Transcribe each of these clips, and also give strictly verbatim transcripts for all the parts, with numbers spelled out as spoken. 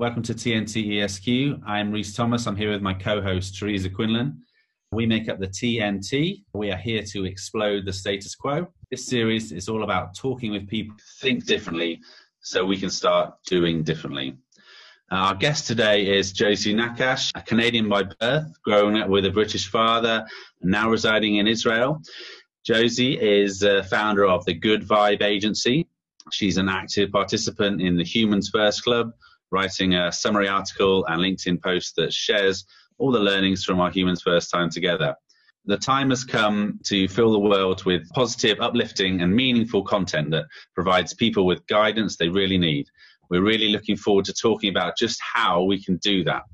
Welcome to T N T E S Q. I'm Rhys Thomas. I'm here with my co-host, Teresa Quinlan. We make up the T N T. We are here to explode the status quo. This series is all about talking with people who think differently so we can start doing differently. Our guest today is Josie Nakash, a Canadian by birth, growing up with a British father, and now residing in Israel. Josie is the founder of the Good Vibe Agency. She's an active participant in the Humans First Club, writing a summary article and LinkedIn post that shares all the learnings from our Humans First time together. The time has come to fill the world with positive, uplifting and meaningful content that provides people with guidance they really need. We're really looking forward to talking about just how we can do that.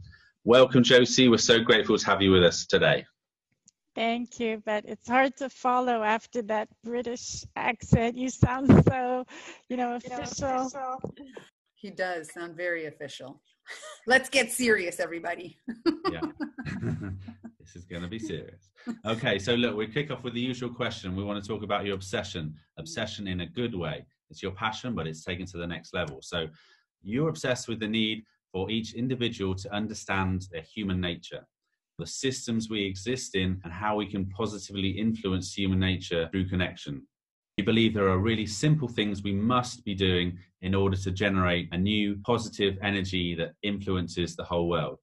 Welcome, Josie. We're so grateful to have you with us today. Thank you, but it's hard to follow after that British accent. You sound so, you know, official. You know, official. He does sound very official. Let's get serious, everybody. Yeah, this is going to be serious. Okay, so look, we kick off with the usual question. We want to talk about your obsession, obsession in a good way. It's your passion, but it's taken to the next level. So you're obsessed with the need for each individual to understand their human nature, the systems we exist in, and how we can positively influence human nature through connection. We believe there are really simple things we must be doing in order to generate a new positive energy that influences the whole world.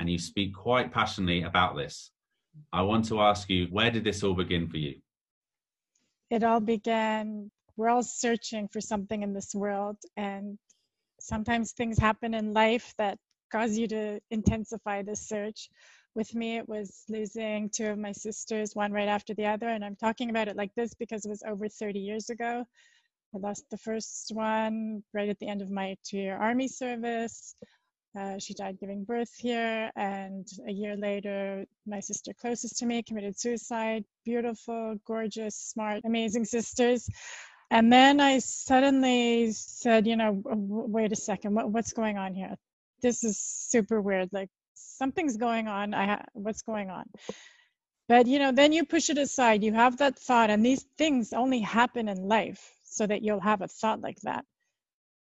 And you speak quite passionately about this. I want to ask you, where did this all begin for you? It all began, we're all searching for something in this world, and sometimes things happen in life that cause you to intensify the search. With me, it was losing two of my sisters, one right after the other. And I'm talking about it like this because it was over thirty years ago. I lost the first one right at the end of my two-year army service. Uh, she died giving birth here. And a year later, my sister closest to me committed suicide. Beautiful, gorgeous, smart, amazing sisters. And then I suddenly said, you know, wait a second, what, what's going on here? This is super weird. Like, something's going on. I ha- what's going on? But, you know, then you push it aside. You have that thought, and these things only happen in life so that you'll have a thought like that.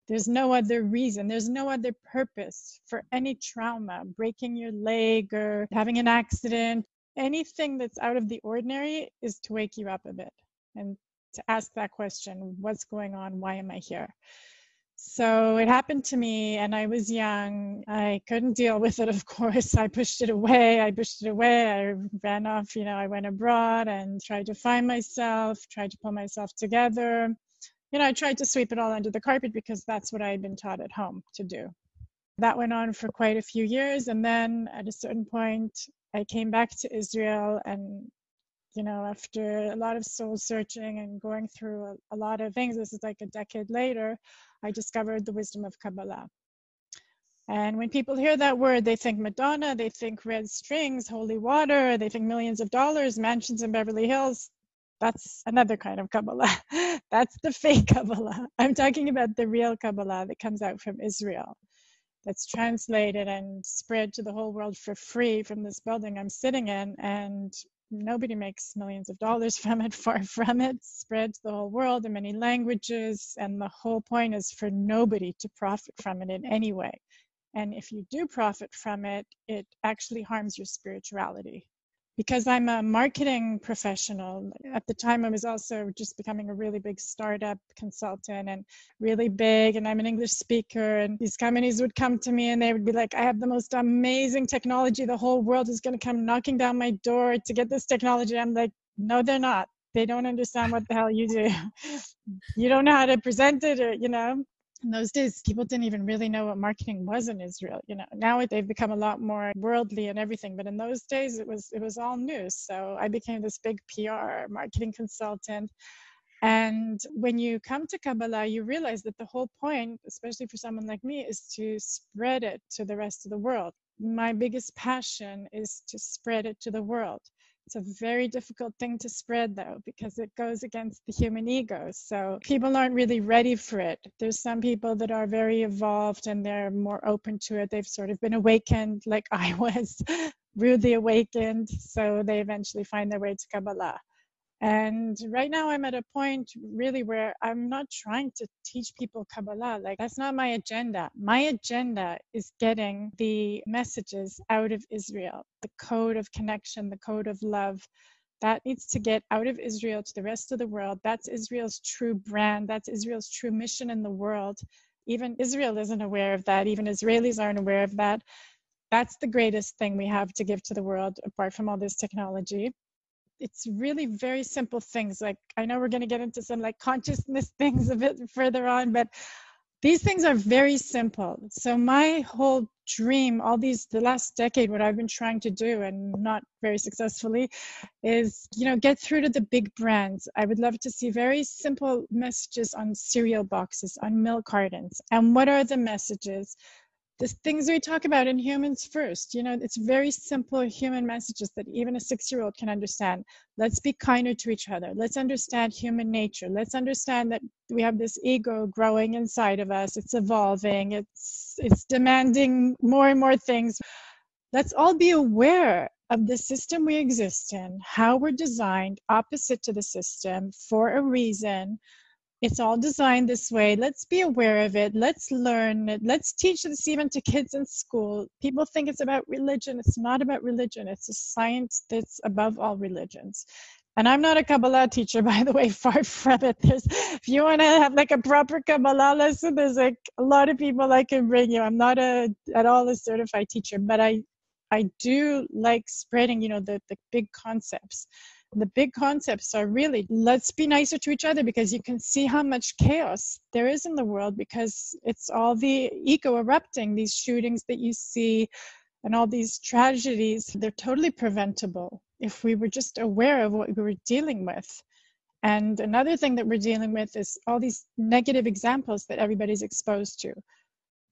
There's no other reason. There's no other purpose for any trauma, breaking your leg or having an accident. Anything that's out of the ordinary is to wake you up a bit and to ask that question, what's going on? Why am I here? So it happened to me, and I was young. I couldn't deal with it, of course. I pushed it away. I pushed it away. I ran off, you know, I went abroad and tried to find myself, tried to pull myself together. You know, I tried to sweep it all under the carpet because that's what I had been taught at home to do. That went on for quite a few years. And then at a certain point, I came back to Israel, and you know, after a lot of soul searching and going through a, a lot of things, this is like a decade later, I discovered the wisdom of Kabbalah. And when people hear that word, they think Madonna, they think red strings, holy water, they think millions of dollars, mansions in Beverly Hills. That's another kind of Kabbalah. That's the fake Kabbalah. I'm talking about the real Kabbalah that comes out from Israel, that's translated and spread to the whole world for free from this building I'm sitting in. And nobody makes millions of dollars from it, far from it, spreads the whole world in many languages. And the whole point is for nobody to profit from it in any way. And if you do profit from it, it actually harms your spirituality. Because I'm a marketing professional, at the time I was also just becoming a really big startup consultant and really big, and I'm an English speaker, and these companies would come to me and they would be like, I have the most amazing technology. The whole world is going to come knocking down my door to get this technology. I'm like, no, they're not. They don't understand what the hell you do. You don't know how to present it, or, you know. In those days, people didn't even really know what marketing was in Israel. You know, now they've become a lot more worldly and everything. But in those days, it was it was all new. So I became this big P R marketing consultant. And when you come to Kabbalah, you realize that the whole point, especially for someone like me, is to spread it to the rest of the world. My biggest passion is to spread it to the world. It's a very difficult thing to spread, though, because it goes against the human ego. So people aren't really ready for it. There's some people that are very evolved and they're more open to it. They've sort of been awakened, like I was, rudely awakened. So they eventually find their way to Kabbalah. And right now I'm at a point really where I'm not trying to teach people Kabbalah. Like, that's not my agenda. My agenda is getting the messages out of Israel, the code of connection, the code of love. That needs to get out of Israel to the rest of the world. That's Israel's true brand. That's Israel's true mission in the world. Even Israel isn't aware of that. Even Israelis aren't aware of that. That's the greatest thing we have to give to the world, apart from all this technology. It's really very simple things. Like, I know we're going to get into some like consciousness things a bit further on, but these things are very simple. So my whole dream, all these, the last decade, what I've been trying to do and not very successfully is, you know, get through to the big brands. I would love to see very simple messages on cereal boxes, on milk cartons. And what are the messages? The things we talk about in Humans First, you know, it's very simple human messages that even a six-year-old can understand. Let's be kinder to each other. Let's understand human nature. Let's understand that we have this ego growing inside of us. It's evolving. It's it's demanding more and more things. Let's all be aware of the system we exist in, how we're designed opposite to the system for a reason. It's all designed this way. Let's be aware of it. Let's learn it. Let's teach this even to kids in school. People think it's about religion. It's not about religion. It's a science that's above all religions. And I'm not a Kabbalah teacher, by the way, far from it. There's, if you want to have like a proper Kabbalah lesson, there's like a lot of people I can bring you. I'm not a, at all a certified teacher, but I, I do like spreading, you know, the, the big concepts. The big concepts are really, let's be nicer to each other, because you can see how much chaos there is in the world, because it's all the ego erupting, these shootings that you see and all these tragedies. They're totally preventable if we were just aware of what we were dealing with. And another thing that we're dealing with is all these negative examples that everybody's exposed to.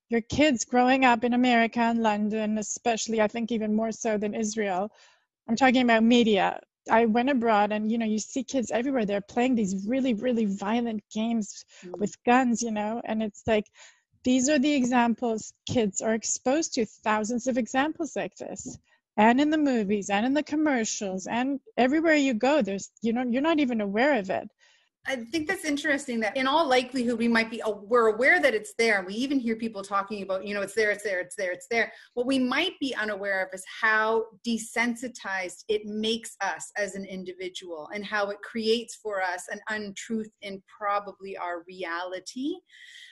Your kids growing up in America and London, especially, I think even more so than Israel. I'm talking about media. I went abroad and, you know, you see kids everywhere. They're playing these really, really violent games with guns, you know, and it's like, these are the examples kids are exposed to, thousands of examples like this. And in the movies and in the commercials and everywhere you go, there's, you know, you're not even aware of it. I think that's interesting that in all likelihood, we might be, we're aware that it's there. We even hear people talking about, you know, it's there, it's there, it's there, it's there. What we might be unaware of is how desensitized it makes us as an individual and how it creates for us an untruth in probably our reality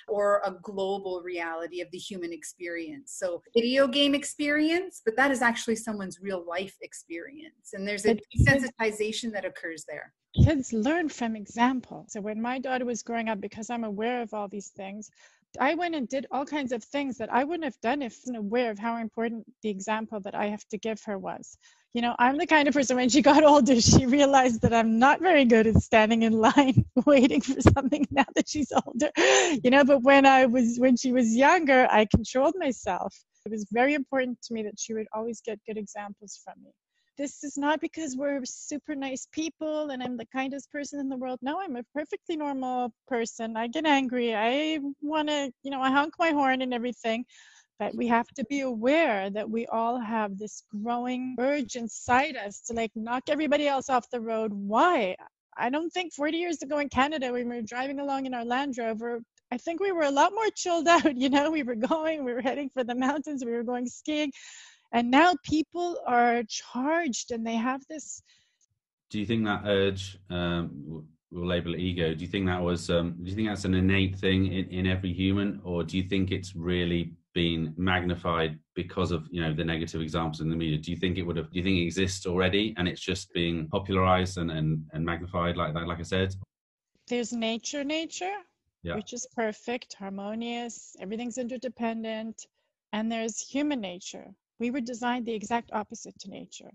or a global reality of the human experience. So video game experience, but that is actually someone's real life experience. And there's a desensitization that occurs there. Kids learn from example. So when my daughter was growing up, because I'm aware of all these things, I went and did all kinds of things that I wouldn't have done if I wasn't aware of how important the example that I have to give her was. You know, I'm the kind of person, when she got older, she realized that I'm not very good at standing in line waiting for something now that she's older. You know, but when I was, when she was younger, I controlled myself. It was very important to me that she would always get good examples from me. This is not because we're super nice people and I'm the kindest person in the world. No, I'm a perfectly normal person. I get angry. I want to, you know, I honk my horn and everything. But we have to be aware that we all have this growing urge inside us to like knock everybody else off the road. Why? I don't think forty years ago in Canada, when we were driving along in our Land Rover, I think we were a lot more chilled out. You know, we were going, we were heading for the mountains, we were going skiing. And now people are charged and they have this. Do you think that urge, um, we'll label it ego, do you think that was, um, do you think that's an innate thing in, in every human, or do you think it's really been magnified because of, you know, the negative examples in the media? Do you think it would have, do you think it exists already and it's just being popularized and, and, and magnified like that, like I said? There's nature, nature, yeah. Which is perfect, harmonious, everything's interdependent. And there's human nature. We were designed the exact opposite to nature.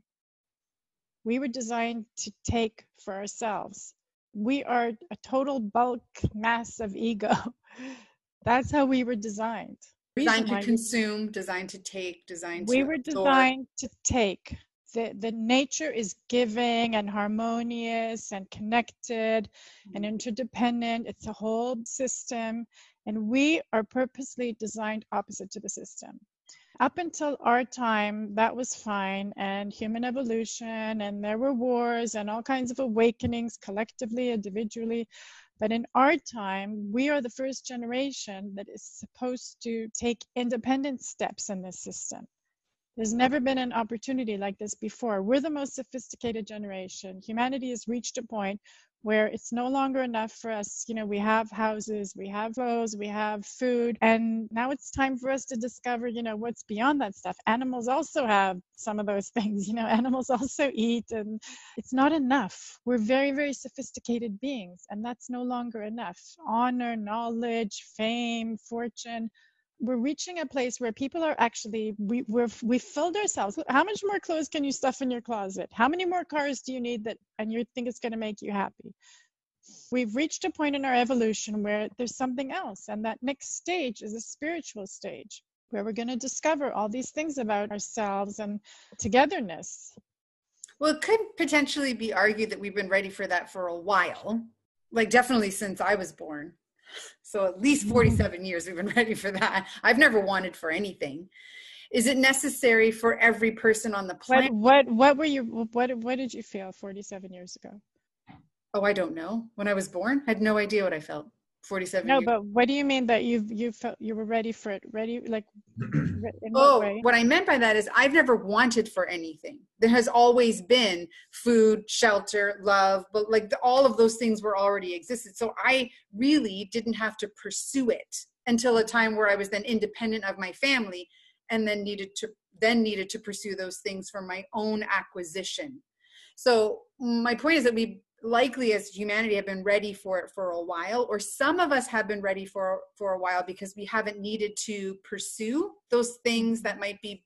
We were designed to take for ourselves. We are a total bulk mass of ego. That's how we were designed. Designed to consume, designed to take, designed to absorb. We were designed to take. The, the nature is giving and harmonious and connected and interdependent. It's a whole system. And we are purposely designed opposite to the system. Up until our time, that was fine, and human evolution, and there were wars and all kinds of awakenings, collectively, individually. But in our time, we are the first generation that is supposed to take independent steps in this system. There's never been an opportunity like this before. We're the most sophisticated generation. Humanity has reached a point where it's no longer enough for us. You know, we have houses, we have clothes, we have food, and now it's time for us to discover, you know, what's beyond that stuff. Animals also have some of those things, you know, animals also eat, and it's not enough. We're very, very sophisticated beings, and that's no longer enough. Honor, knowledge, fame, fortune. We're reaching a place where people are actually, we, we're, we filled ourselves. How much more clothes can you stuff in your closet? How many more cars do you need that, and you think it's going to make you happy? We've reached a point in our evolution where there's something else. And that next stage is a spiritual stage where we're going to discover all these things about ourselves and togetherness. Well, it could potentially be argued that we've been ready for that for a while, like definitely since I was born. So at least forty-seven years we've been ready for that. I've never wanted for anything. Is it necessary for every person on the planet? What what, what were you what what did you feel forty-seven years ago? Oh, I don't know. When I was born, I had no idea what I felt. forty-seven No, years. But what do you mean that you you felt you were ready for it? Ready like in Oh, what way? What I meant by that is I've never wanted for anything. There has always been food, shelter, love, but like the, all of those things were already existed. So I really didn't have to pursue it until a time where I was then independent of my family and then needed to then needed to pursue those things for my own acquisition. So my point is that we likely as humanity have been ready for it for a while, or some of us have been ready for for a while because we haven't needed to pursue those things that might be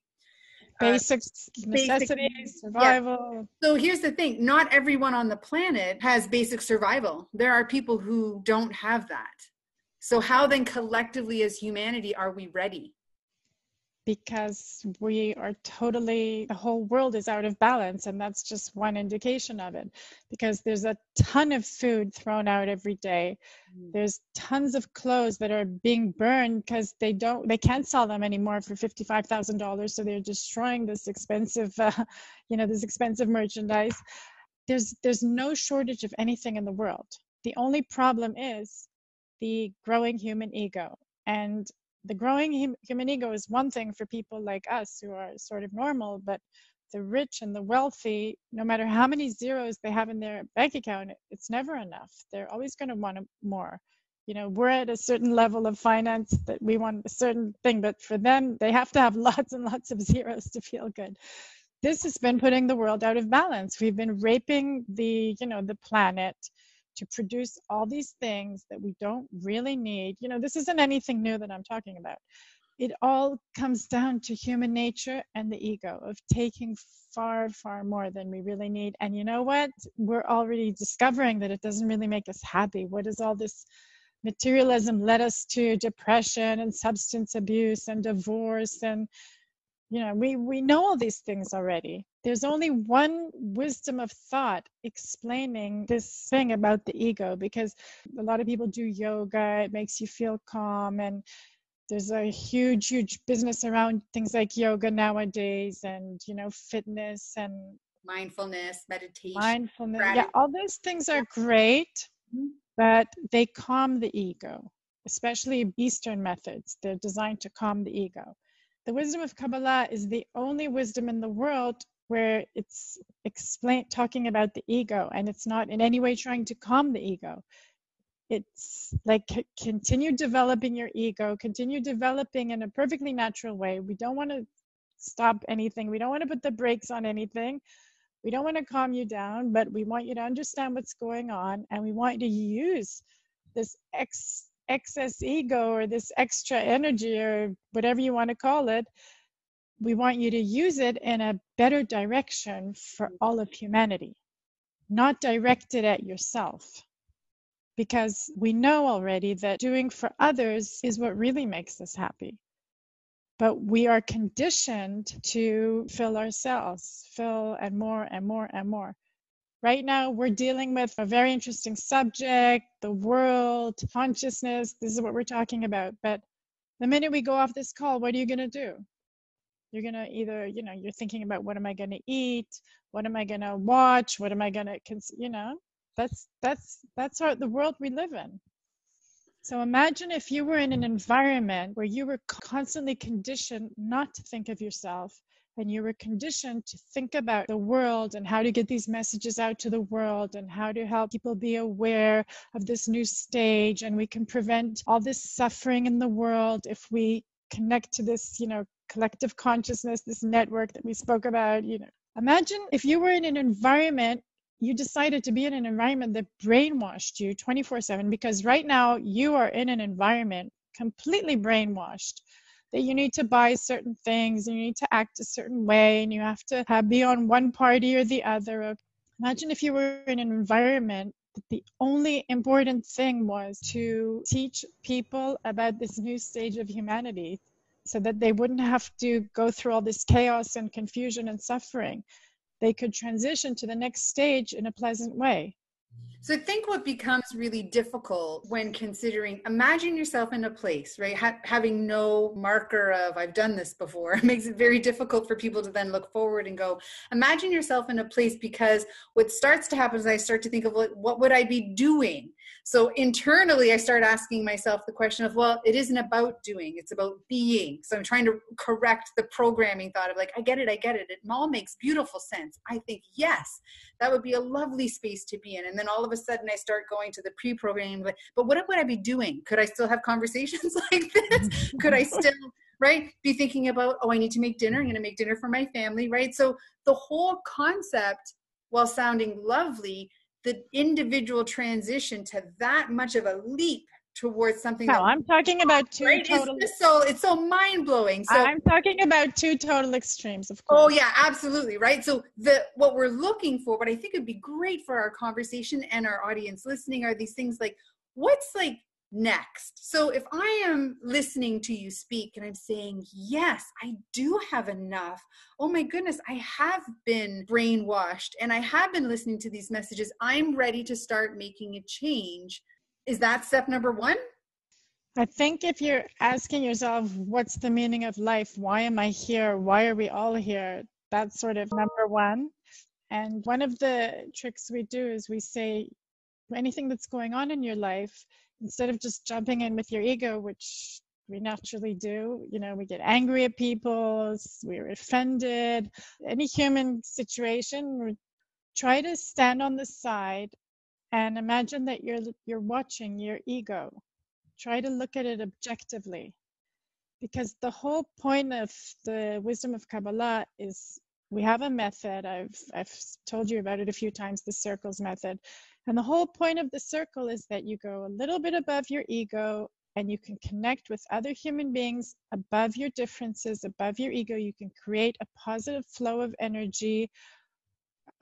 uh, basic necessities, survival. Yeah. So here's the thing, not everyone on the planet has basic survival. There are people who don't have that. So how then collectively as humanity are we ready? Because we are totally, the whole world is out of balance, and that's just one indication of it. Because there's a ton of food thrown out every day. Mm. There's tons of clothes that are being burned because they don't, they can't sell them anymore for fifty-five thousand dollars. So they're destroying this expensive, uh, you know, this expensive merchandise. There's there's no shortage of anything in the world. The only problem is the growing human ego. And the growing human ego is one thing for people like us who are sort of normal, but the rich and the wealthy, no matter how many zeros they have in their bank account, it's never enough. They're always going to want more. You know, we're at a certain level of finance that we want a certain thing, but for them, they have to have lots and lots of zeros to feel good. This has been putting the world out of balance. We've been raping the, you know, the planet to produce all these things that we don't really need. You know, this isn't anything new that I'm talking about. It all comes down to human nature and the ego of taking far, far more than we really need. And you know what? We're already discovering that it doesn't really make us happy. What does all this materialism led us to? Depression and substance abuse and divorce, and you know, we, we know all these things already. There's only one wisdom of thought explaining this thing about the ego, because a lot of people do yoga. It makes you feel calm. And there's a huge, huge business around things like yoga nowadays, and, you know, fitness and mindfulness, meditation, mindfulness. Gratitude. Yeah, all those things are great, but they calm the ego, especially Eastern methods. They're designed to calm the ego. The wisdom of Kabbalah is the only wisdom in the world where it's explain, talking about the ego, and it's not in any way trying to calm the ego. It's like c- continue developing your ego, continue developing in a perfectly natural way. We don't want to stop anything. We don't want to put the brakes on anything. We don't want to calm you down, but we want you to understand what's going on, and we want you to use this ex. excess ego or this extra energy or whatever you want to call it. We want you to use it in a better direction for all of humanity, not directed at yourself, because we know already that doing for others is what really makes us happy. But we are conditioned to fill ourselves, fill and more and more and more. Right now, we're dealing with a very interesting subject, the world, consciousness. This is what we're talking about. But the minute we go off this call, what are you going to do? You're going to either, you know, you're thinking about what am I going to eat? What am I going to watch? What am I going to, cons- you know, that's, that's, that's our, the world we live in. So imagine if you were in an environment where you were constantly conditioned not to think of yourself, and you were conditioned to think about the world and how to get these messages out to the world and how to help people be aware of this new stage. And we can prevent all this suffering in the world if we connect to this, you know, collective consciousness, this network that we spoke about, you know. Imagine if you were in an environment, you decided to be in an environment that brainwashed you twenty-four seven, because right now you are in an environment completely brainwashed, that you need to buy certain things, and you need to act a certain way, and you have to have, be on one party or the other. Imagine if you were in an environment that the only important thing was to teach people about this new stage of humanity, so that they wouldn't have to go through all this chaos and confusion and suffering. They could transition to the next stage in a pleasant way. So I think what becomes really difficult when considering, imagine yourself in a place, right? Ha- having no marker of, I've done this before, it makes it very difficult for people to then look forward and go, imagine yourself in a place, because what starts to happen is I start to think of, what, what would I be doing? So internally, I start asking myself the question of, well, it isn't about doing, it's about being. So I'm trying to correct the programming thought of like, I get it, I get it. It all makes beautiful sense. I think, yes, that would be a lovely space to be in. And then all of a sudden I start going to the pre-programming, like, but what would I be doing? Could I still have conversations like this? Could I still... right? Be thinking about, oh, I need to make dinner. I'm going to make dinner for my family, right? So the whole concept, while sounding lovely, the individual transition to that much of a leap towards something. No, that I'm talking about two right? total. It's so, it's so mind blowing. So I'm talking about two total extremes, of course. Oh yeah, absolutely. Right. So the, what we're looking for, what I think would be great for our conversation and our audience listening, are these things like, what's like next? So if I am listening to you speak and I'm saying, yes, I do have enough. Oh my goodness, I have been brainwashed and I have been listening to these messages. I'm ready to start making a change. Is that step number one? I think if you're asking yourself, what's the meaning of life? Why am I here? Why are we all here? That's sort of number one. And one of the tricks we do is we say, anything that's going on in your life, instead of just jumping in with your ego, which we naturally do, you know, we get angry at people, we're offended, any human situation, try to stand on the side and imagine that you're you're watching your ego. Try to look at it objectively, because the whole point of the wisdom of Kabbalah is we have a method. I've I've told you about it a few times, the circles method. And the whole point of the circle is that you go a little bit above your ego and you can connect with other human beings above your differences, above your ego. You can create a positive flow of energy,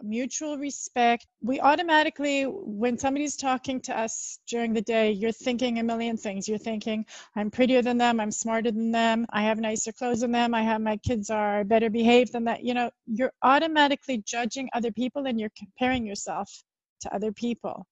mutual respect. We automatically, when somebody's talking to us during the day, you're thinking a million things. You're thinking, I'm prettier than them. I'm smarter than them. I have nicer clothes than them. I have, my kids are better behaved than that. You know, you're automatically judging other people and you're comparing yourself to other people.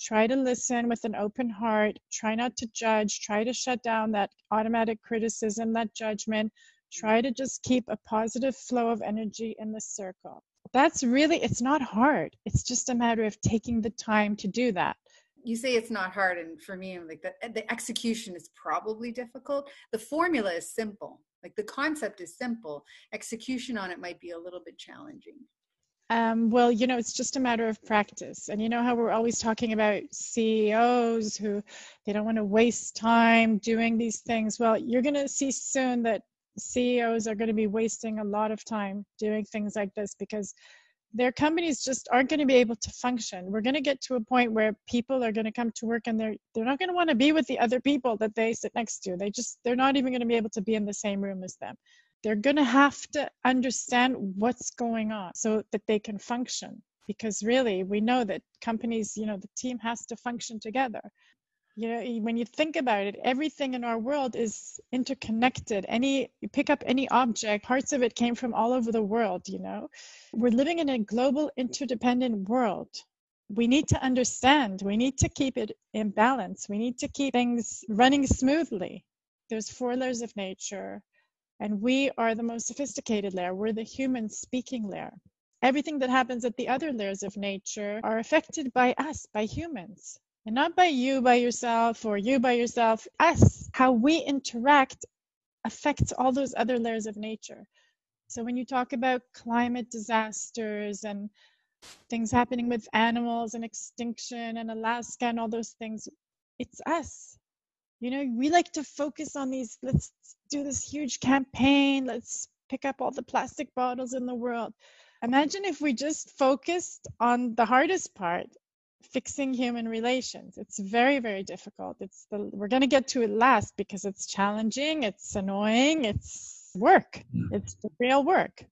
Try to listen with an open heart. Try not to judge. Try to shut down that automatic criticism, that judgment. Try to just keep a positive flow of energy in the circle. That's really, it's not hard. It's just a matter of taking the time to do that. You say it's not hard, and for me, I'm like, the, the execution is probably difficult. The formula is simple. Like, the concept is simple. Execution on it might be a little bit challenging. Um, well, you know, it's just a matter of practice. And you know how we're always talking about C E Os who, they don't want to waste time doing these things. Well, you're going to see soon that C E Os are going to be wasting a lot of time doing things like this, because their companies just aren't going to be able to function. We're going to get to a point where people are going to come to work and they're, they're not going to want to be with the other people that they sit next to. They just, they're not even going to be able to be in the same room as them. They're going to have to understand what's going on so that they can function, because really we know that companies, you know, the team has to function together. You know, when you think about it, everything in our world is interconnected. Any, you pick up any object, parts of it came from all over the world, you know. We're living in a global interdependent world. We need to understand, we need to keep it in balance. We need to keep things running smoothly. There's four layers of nature. And we are the most sophisticated layer. We're the human speaking layer. Everything that happens at the other layers of nature are affected by us, by humans, and not by you by yourself or you by yourself. Us, how we interact affects all those other layers of nature. So when you talk about climate disasters and things happening with animals and extinction and Alaska and all those things, it's us. You know, we like to focus on these, let's do this huge campaign, let's pick up all the plastic bottles in the world. Imagine if we just focused on the hardest part, fixing human relations. It's very, very difficult. It's the, we're going to get to it last because it's challenging, it's annoying, it's work. It's the real work.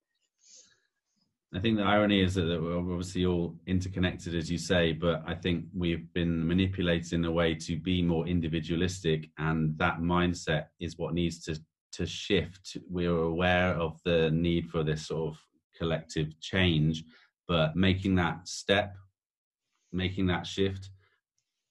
I think the irony is that we're obviously all interconnected, as you say, but I think we've been manipulated in a way to be more individualistic, and that mindset is what needs to, to shift. We're aware of the need for this sort of collective change, but making that step, making that shift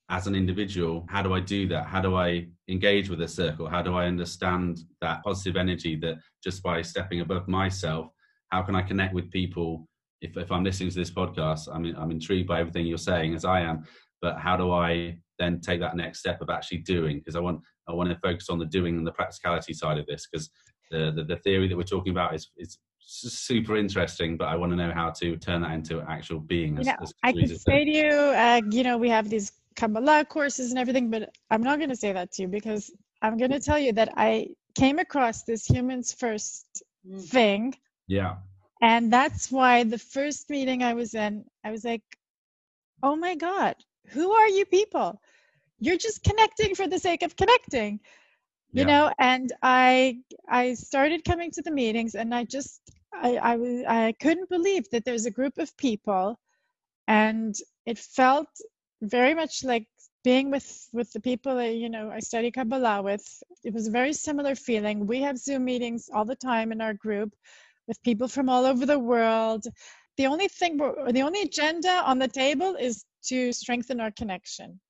as an individual, how do I do that? How do I engage with a circle? How do I understand that positive energy that just by stepping above myself, how can I connect with people? If, if I'm listening to this podcast, I mean, I'm intrigued by everything you're saying, as I am, but how do I then take that next step of actually doing? Because I want I want to focus on the doing and the practicality side of this, because the, the, the theory that we're talking about is, is super interesting, but I want to know how to turn that into actual being. As, you know, as I could say to you, uh, you know, we have these Kabbalah courses and everything, but I'm not going to say that to you, because I'm going to tell you that I came across this Humans First thing. Yeah. And that's why the first meeting I was in, I was like, oh my God, who are you people? You're just connecting for the sake of connecting, you yeah. know? And I, I started coming to the meetings, and I just, I, I was, I couldn't believe that there's a group of people, and it felt very much like being with, with the people that, you know, I study Kabbalah with. It was a very similar feeling. We have Zoom meetings all the time in our group, with people from all over the world. The only thing, the only agenda on the table is to strengthen our connection.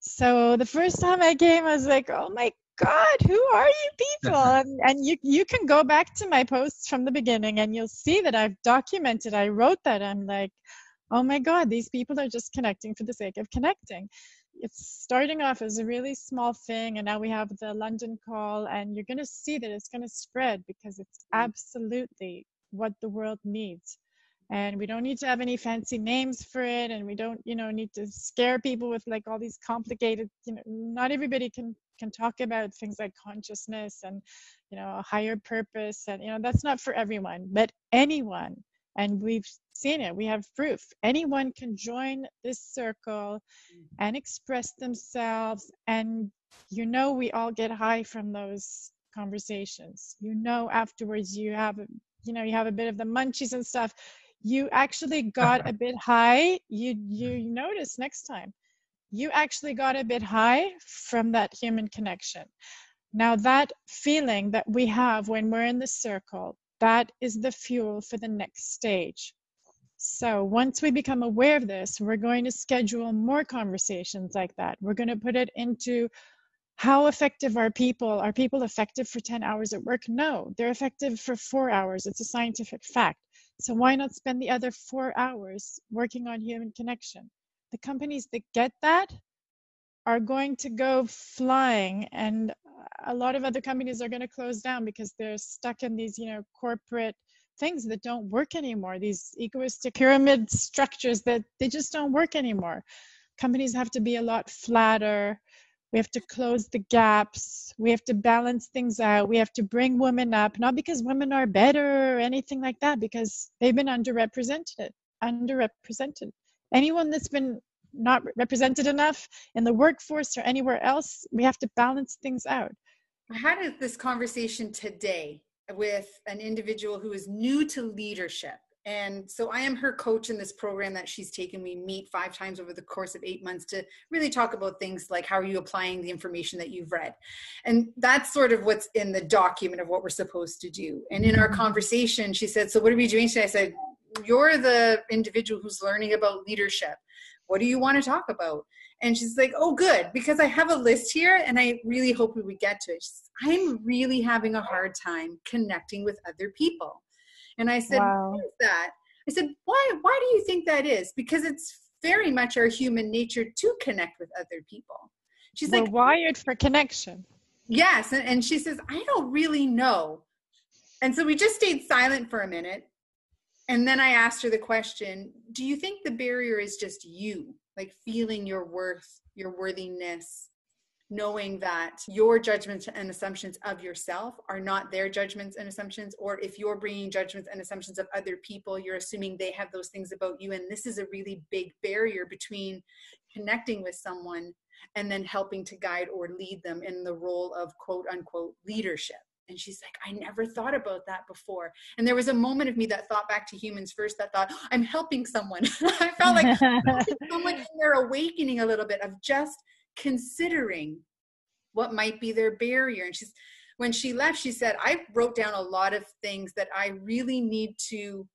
So the first time I came, I was like, oh my God, who are you people? And, and you, you can go back to my posts from the beginning, and you'll see that I've documented, I wrote that. I'm like, oh my God, these people are just connecting for the sake of connecting. It's starting off as a really small thing, and now we have the London call, and you're going to see that it's going to spread, because it's absolutely what the world needs. And we don't need to have any fancy names for it, and we don't, you know, need to scare people with like all these complicated, you know, not everybody can can talk about things like consciousness and, you know, a higher purpose, and, you know, that's not for everyone, but anyone, and we've seen it. We have proof. Anyone can join this circle and express themselves. And, you know, we all get high from those conversations. You know, afterwards you have, you know, you have a bit of the munchies and stuff. You actually got a bit high. You, you notice next time you actually got a bit high from that human connection. Now that feeling that we have when we're in the circle, that is the fuel for the next stage. So once we become aware of this, we're going to schedule more conversations like that. We're going to put it into how effective are people? Are people effective for ten hours at work? No, they're effective for four hours. It's a scientific fact. So why not spend the other four hours working on human connection? The companies that get that are going to go flying, and a lot of other companies are going to close down because they're stuck in these, you know, corporate things that don't work anymore, these egoistic pyramid structures that they just don't work anymore. Companies have to be a lot flatter. We have to close the gaps. We have to balance things out. We have to bring women up, not because women are better or anything like that, because they've been underrepresented, underrepresented. Anyone that's been not represented enough in the workforce or anywhere else, we have to balance things out. I had this conversation today with an individual who is new to leadership. And so I am her coach in this program that she's taken. We meet five times over the course of eight months to really talk about things like, how are you applying the information that you've read? And that's sort of what's in the document of what we're supposed to do. And in our conversation, she said, so what are we doing today? I said, you're the individual who's learning about leadership. what do you want to talk about? And she's like, oh, good, because I have a list here and I really hope we would get to it. She says, I'm really having a hard time connecting with other people. And I said, wow. What is that? I said, why, why do you think that is? Because it's very much our human nature to connect with other people. She's We're like, wired for connection. Yes. And, and she says, I don't really know. And so we just stayed silent for a minute. And then I asked her the question, do you think the barrier is just you? Like feeling your worth, your worthiness, knowing that your judgments and assumptions of yourself are not their judgments and assumptions, or if you're bringing judgments and assumptions of other people, you're assuming they have those things about you. And this is a really big barrier between connecting with someone and then helping to guide or lead them in the role of quote unquote leadership. And she's like, I never thought about that before. And there was a moment of me that thought back to Humans First, that thought, I'm helping someone. I felt like I'm helping someone in their awakening a little bit of just considering what might be their barrier. And she's, when she left, she said, I wrote down a lot of things that I really need to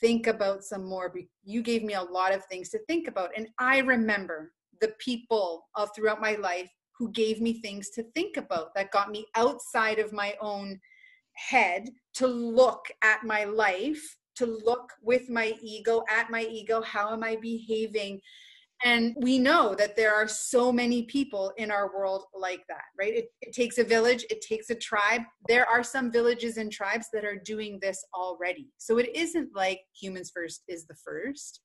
think about some more. You gave me a lot of things to think about. And I remember the people all throughout my life who gave me things to think about that got me outside of my own head to look at my life, to look with my ego, at my ego, how am I behaving? And we know that there are so many people in our world like that, right? It, it takes a village, it takes a tribe. There are some villages and tribes that are doing this already. So it isn't like Humans First is the first.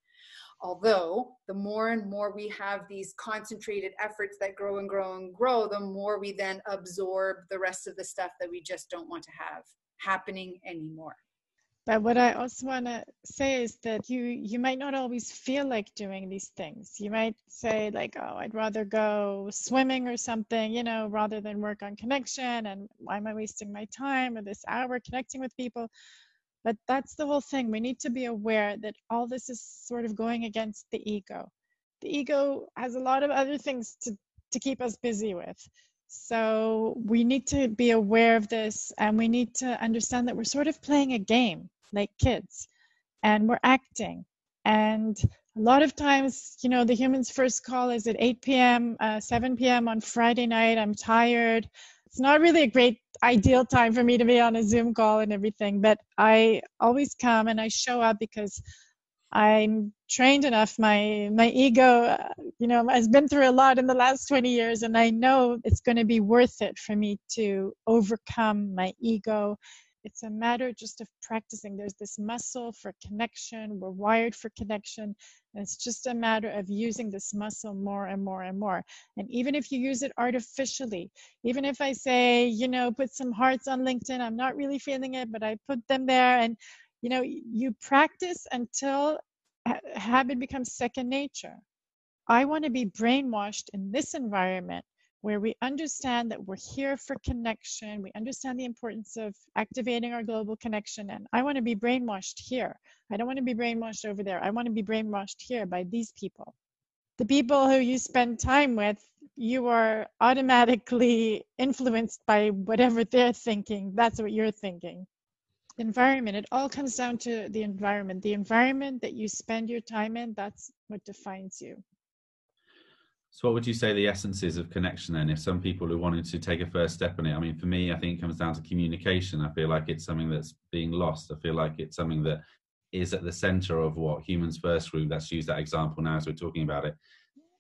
Although the more and more we have these concentrated efforts that grow and grow and grow, the more we then absorb the rest of the stuff that we just don't want to have happening anymore. But what I also want to say is that you you might not always feel like doing these things. You might say like, oh, I'd rather go swimming or something, you know, rather than work on connection. And why am I wasting my time or this hour connecting with people? But that's the whole thing. We need to be aware that all this is sort of going against the ego. The ego has a lot of other things to, to keep us busy with. So we need to be aware of this, and we need to understand that we're sort of playing a game like kids, and we're acting. And a lot of times, you know, the Humans First call is at eight p.m., uh, seven p.m. on Friday night. I'm tired. It's not really a great ideal time for me to be on a Zoom call and everything, but I always come and I show up because I'm trained enough. My my ego, you know, has been through a lot in the last twenty years, and I know it's going to be worth it for me to overcome my ego. It's a matter just of practicing. There's this muscle for connection. We're wired for connection. And it's just a matter of using this muscle more and more and more. And even if you use it artificially, even if I say, you know, put some hearts on LinkedIn, I'm not really feeling it, but I put them there. And, you know, you practice until habit becomes second nature. I want to be brainwashed in this environment, where we understand that we're here for connection. We understand the importance of activating our global connection. And I want to be brainwashed here. I don't want to be brainwashed over there. I want to be brainwashed here by these people. The people who you spend time with, you are automatically influenced by whatever they're thinking. That's what you're thinking. Environment, it all comes down to the environment. The environment that you spend your time in, that's what defines you. So what would you say the essence is of connection then? If some people who wanted to take a first step in it, I mean, for me, I think it comes down to communication. I feel like it's something that's being lost. I feel like it's something that is at the center of what Humans First Group, let's use that example now as we're talking about it.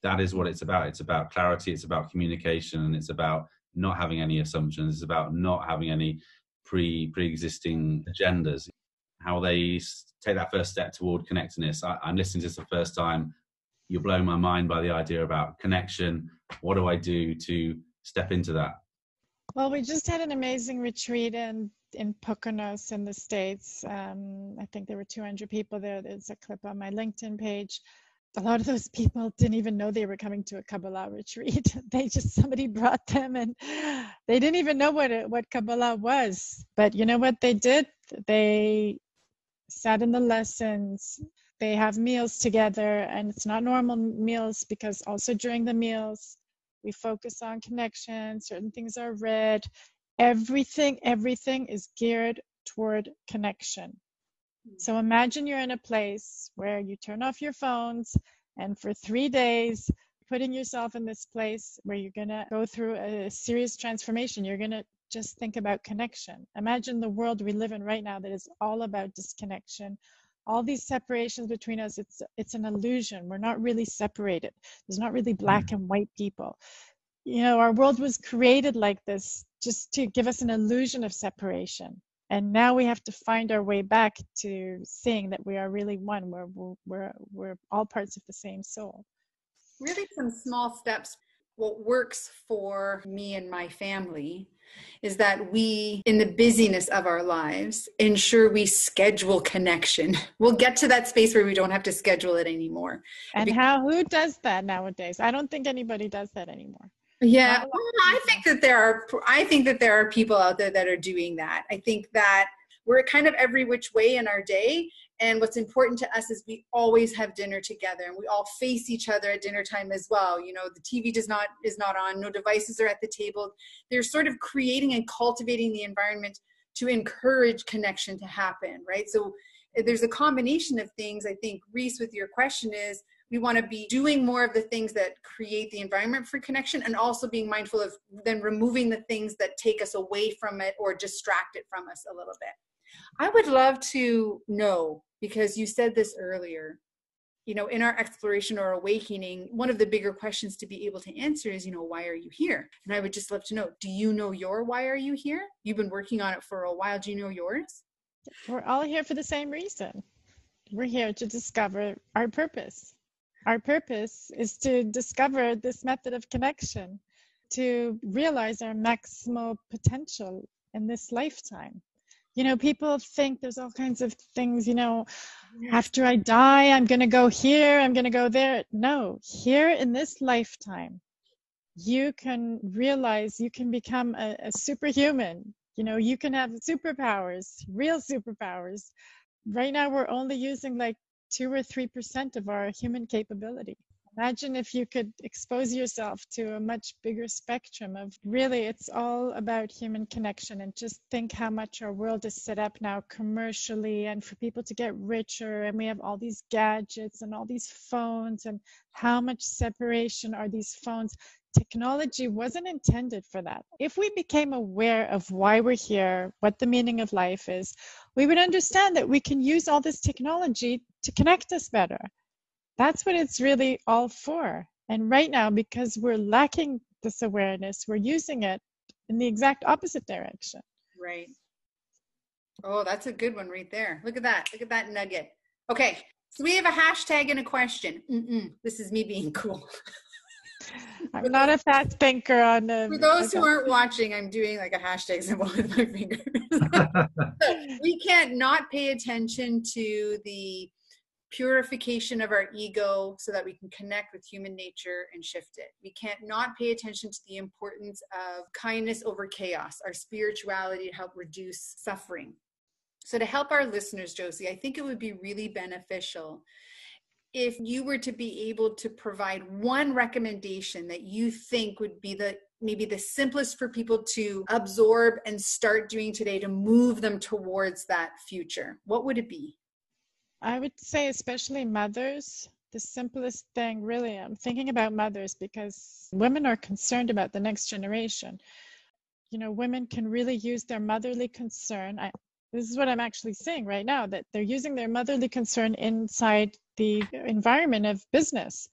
That is what it's about. It's about clarity. It's about communication. And it's about not having any assumptions. It's about not having any pre, pre-existing agendas. How they take that first step toward connectedness. I, I'm listening to this the first time. You're blowing my mind by the idea about connection. What do I do to step into that? Well, we just had an amazing retreat in, in Poconos in the States. Um, I think there were two hundred people there. There's a clip on my LinkedIn page. A lot of those people didn't even know they were coming to a Kabbalah retreat. They just, somebody brought them, and they didn't even know what it, what Kabbalah was. But you know what they did? They sat in the lessons. They have meals together, and it's not normal meals because also during the meals, we focus on connection, certain things are read. Everything, everything is geared toward connection. So imagine you're in a place where you turn off your phones And for three days, putting yourself in this place where you're going to go through a serious transformation. You're going to just think about connection. Imagine the world we live in right now that is all about disconnection. All these separations between us, it's it's an illusion. We're not really separated. There's not really black and white people. You know, our world was created like this just to give us an illusion of separation. And now we have to find our way back to seeing that we are really one. We're, we're, we're, we're all parts of the same soul. Really some small steps. What works for me and my family is that we, in the busyness of our lives, ensure we schedule connection. We'll get to that space where we don't have to schedule it anymore. And because- how, who does that nowadays? I don't think anybody does that anymore. Yeah, well, I think that there are, I think that there are people out there that are doing that. I think that we're kind of every which way in our day. And what's important to us is we always have dinner together, and we all face each other at dinner time as well. You know, the T V does not, is not on, no devices are at the table. They're sort of creating and cultivating the environment to encourage connection to happen, right? So there's a combination of things. I think, Reese, with your question is, we want to be doing more of the things that create the environment for connection, and also being mindful of then removing the things that take us away from it or distract it from us a little bit. I would love to know, because you said this earlier, you know, in our exploration or awakening, one of the bigger questions to be able to answer is, you know, why are you here? And I would just love to know, do you know your why are you here? You've been working on it for a while. Do you know yours? We're all here for the same reason. We're here to discover our purpose. Our purpose is to discover this method of connection, to realize our maximal potential in this lifetime. You know, people think there's all kinds of things, you know, after I die, I'm going to go here, I'm going to go there. No, here in this lifetime, you can realize you can become a, a superhuman. You know, you can have superpowers, real superpowers. Right now, we're only using like two or three percent of our human capability. Imagine if you could expose yourself to a much bigger spectrum of really, it's all about human connection. And just think how much our world is set up now commercially and for people to get richer. And we have all these gadgets and all these phones, and how much separation are these phones? Technology wasn't intended for that. If we became aware of why we're here, what the meaning of life is, we would understand that we can use all this technology to connect us better. That's what it's really all for. And right now, because we're lacking this awareness, we're using it in the exact opposite direction. Right. Oh, that's a good one right there. Look at that. Look at that nugget. Okay. So we have a hashtag and a question. Mm-mm, this is me being cool. I'm not a fast thinker on the. For those who aren't watching, I'm doing like a hashtag symbol with my fingers. We can't not pay attention to the purification of our ego so that we can connect with human nature and shift it. We can't not pay attention to the importance of kindness over chaos, our spirituality to help reduce suffering. So to help our listeners, Josie, I think it would be really beneficial if you were to be able to provide one recommendation that you think would be the maybe the simplest for people to absorb and start doing today to move them towards that future. What would it be? I would say, especially mothers, the simplest thing, really, I'm thinking about mothers because women are concerned about the next generation. You know, women can really use their motherly concern. I, this is what I'm actually seeing right now, that they're using their motherly concern inside the environment of business.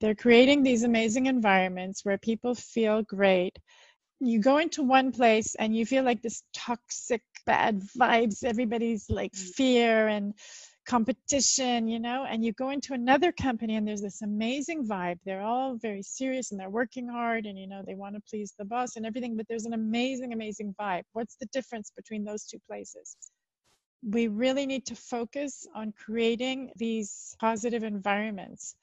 They're creating these amazing environments where people feel great. You go into one place and you feel like this toxic, bad vibes, everybody's like fear and competition, you know, and you go into another company and there's this amazing vibe. They're all very serious and they're working hard and, you know, they want to please the boss and everything, but there's an amazing, amazing vibe. What's the difference between those two places? We really need to focus on creating these positive environments.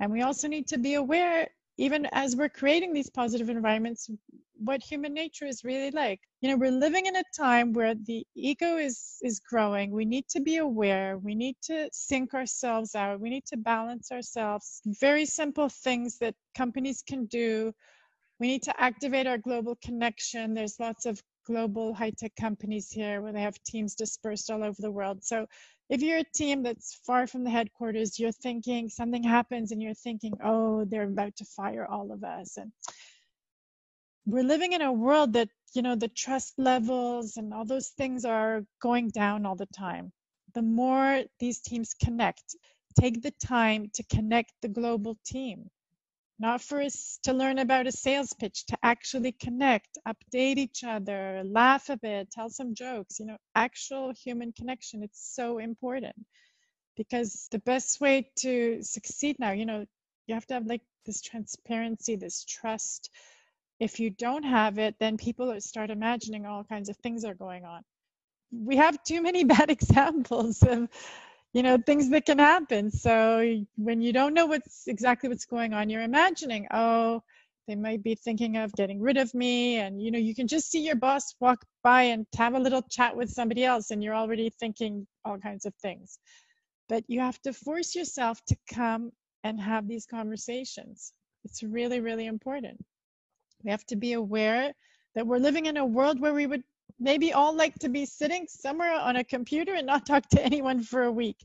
And we also need to be aware, even as we're creating these positive environments, what human nature is really like. You know, we're living in a time where the ego is is growing. We need to be aware. We need to sync ourselves out. We need to balance ourselves. Very simple things that companies can do. We need to activate our global connection. There's lots of global high-tech companies here where they have teams dispersed all over the world. So if you're a team that's far from the headquarters, you're thinking something happens and you're thinking, oh, they're about to fire all of us. And we're living in a world that, you know, the trust levels and all those things are going down all the time. The more these teams connect, take the time to connect the global team, not for us to learn about a sales pitch, to actually connect, update each other, laugh a bit, tell some jokes, you know, actual human connection. It's so important because the best way to succeed now, you know, you have to have like this transparency, this trust. If you don't have it, then people start imagining all kinds of things are going on. We have too many bad examples of, you know, things that can happen. So when you don't know what's exactly what's going on, you're imagining, oh, they might be thinking of getting rid of me. And, you know, you can just see your boss walk by and have a little chat with somebody else, and you're already thinking all kinds of things. But you have to force yourself to come and have these conversations. It's really, really important. We have to be aware that we're living in a world where we would maybe all like to be sitting somewhere on a computer and not talk to anyone for a week.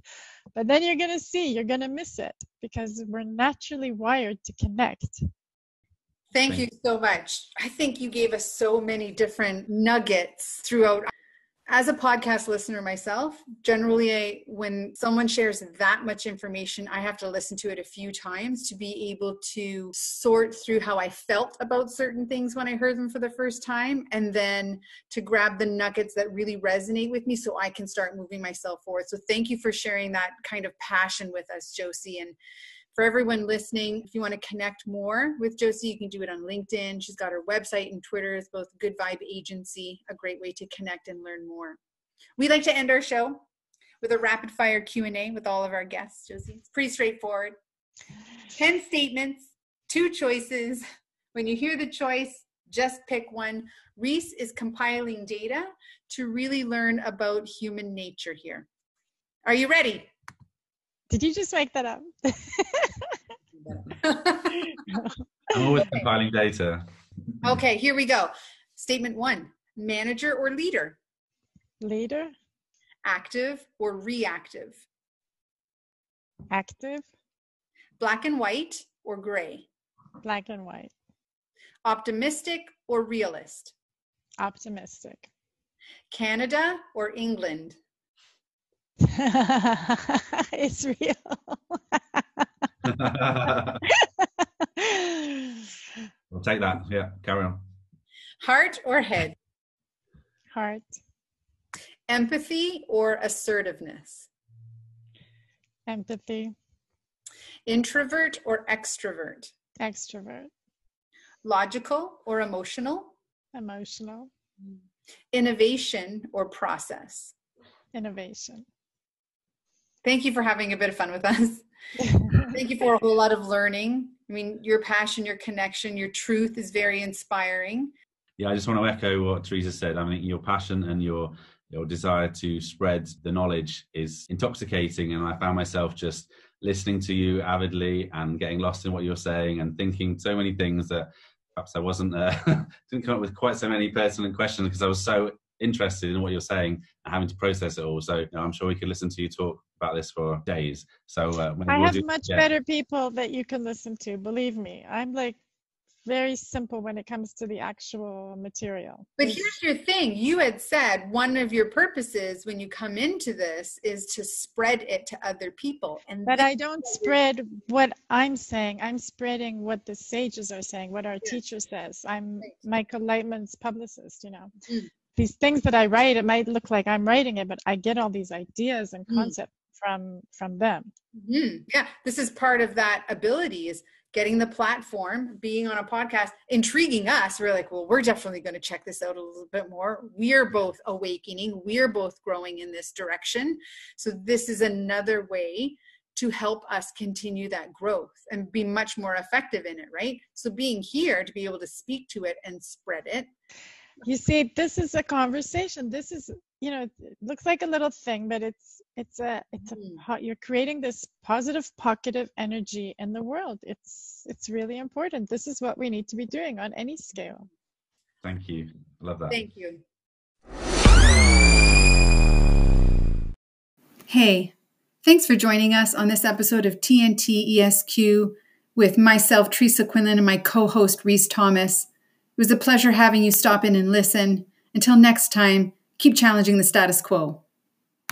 But then you're going to see, you're going to miss it because we're naturally wired to connect. Thank you so much. I think you gave us so many different nuggets throughout. As a podcast listener myself, generally I, when someone shares that much information, I have to listen to it a few times to be able to sort through how I felt about certain things when I heard them for the first time, and then to grab the nuggets that really resonate with me so I can start moving myself forward. So thank you for sharing that kind of passion with us, Josie. And for everyone listening, if you want to connect more with Josie, you can do it on LinkedIn. She's got her website and Twitter. It's both Good Vibe Agency, a great way to connect and learn more. We like to end our show with a rapid fire Q and A with all of our guests, Josie. It's pretty straightforward. ten statements, two choices. When you hear the choice, just pick one. Reese is compiling data to really learn about human nature here. Are you ready? Did you just make that up? I'm always okay. Compiling data. Okay, here we go. Statement one, manager or leader? Leader. Active or reactive? Active. Black and white or gray? Black and white. Optimistic or realist? Optimistic. Canada or England? It's real. I'll take that. Yeah, carry on. Heart or head? Heart. Empathy or assertiveness? Empathy. Introvert or extrovert? Extrovert. Logical or emotional? Emotional. Innovation or process? Innovation. Thank you for having a bit of fun with us. Thank you for a whole lot of learning. I mean, your passion, your connection, your truth is very inspiring. Yeah, I just want to echo what Teresa said. I mean, your passion and your your desire to spread the knowledge is intoxicating. And I found myself just listening to you avidly and getting lost in what you're saying and thinking so many things that perhaps I wasn't, uh, didn't come up with quite so many pertinent questions because I was so interested in what you're saying and having to process it all. So you know, I'm sure we could listen to you talk about this for days. So uh, when I we'll have do, much yeah. better people that you can listen to. Believe me, I'm like very simple when it comes to the actual material. But here's your thing. You had said one of your purposes when you come into this is to spread it to other people. And but I don't spread what I'm saying. I'm spreading what the sages are saying, what our yeah. teacher says. I'm Michael Lightman's publicist, you know. Mm. These things that I write, it might look like I'm writing it, but I get all these ideas and concepts mm. from from them. Mm-hmm. Yeah, this is part of that ability is getting the platform, being on a podcast, intriguing us. We're like, well, we're definitely going to check this out a little bit more. We're both awakening. We're both growing in this direction. So this is another way to help us continue that growth and be much more effective in it, right? So being here to be able to speak to it and spread it. You see, this is a conversation. This is, you know, it looks like a little thing, but it's, it's a, it's a, you're creating this positive pocket of energy in the world. It's, it's really important. This is what we need to be doing on any scale. Thank you. I love that. Thank you. Hey, thanks for joining us on this episode of T N T E S Q with myself, Teresa Quinlan, and my co-host, Reese Thomas. It was a pleasure having you stop in and listen. Until next time, keep challenging the status quo.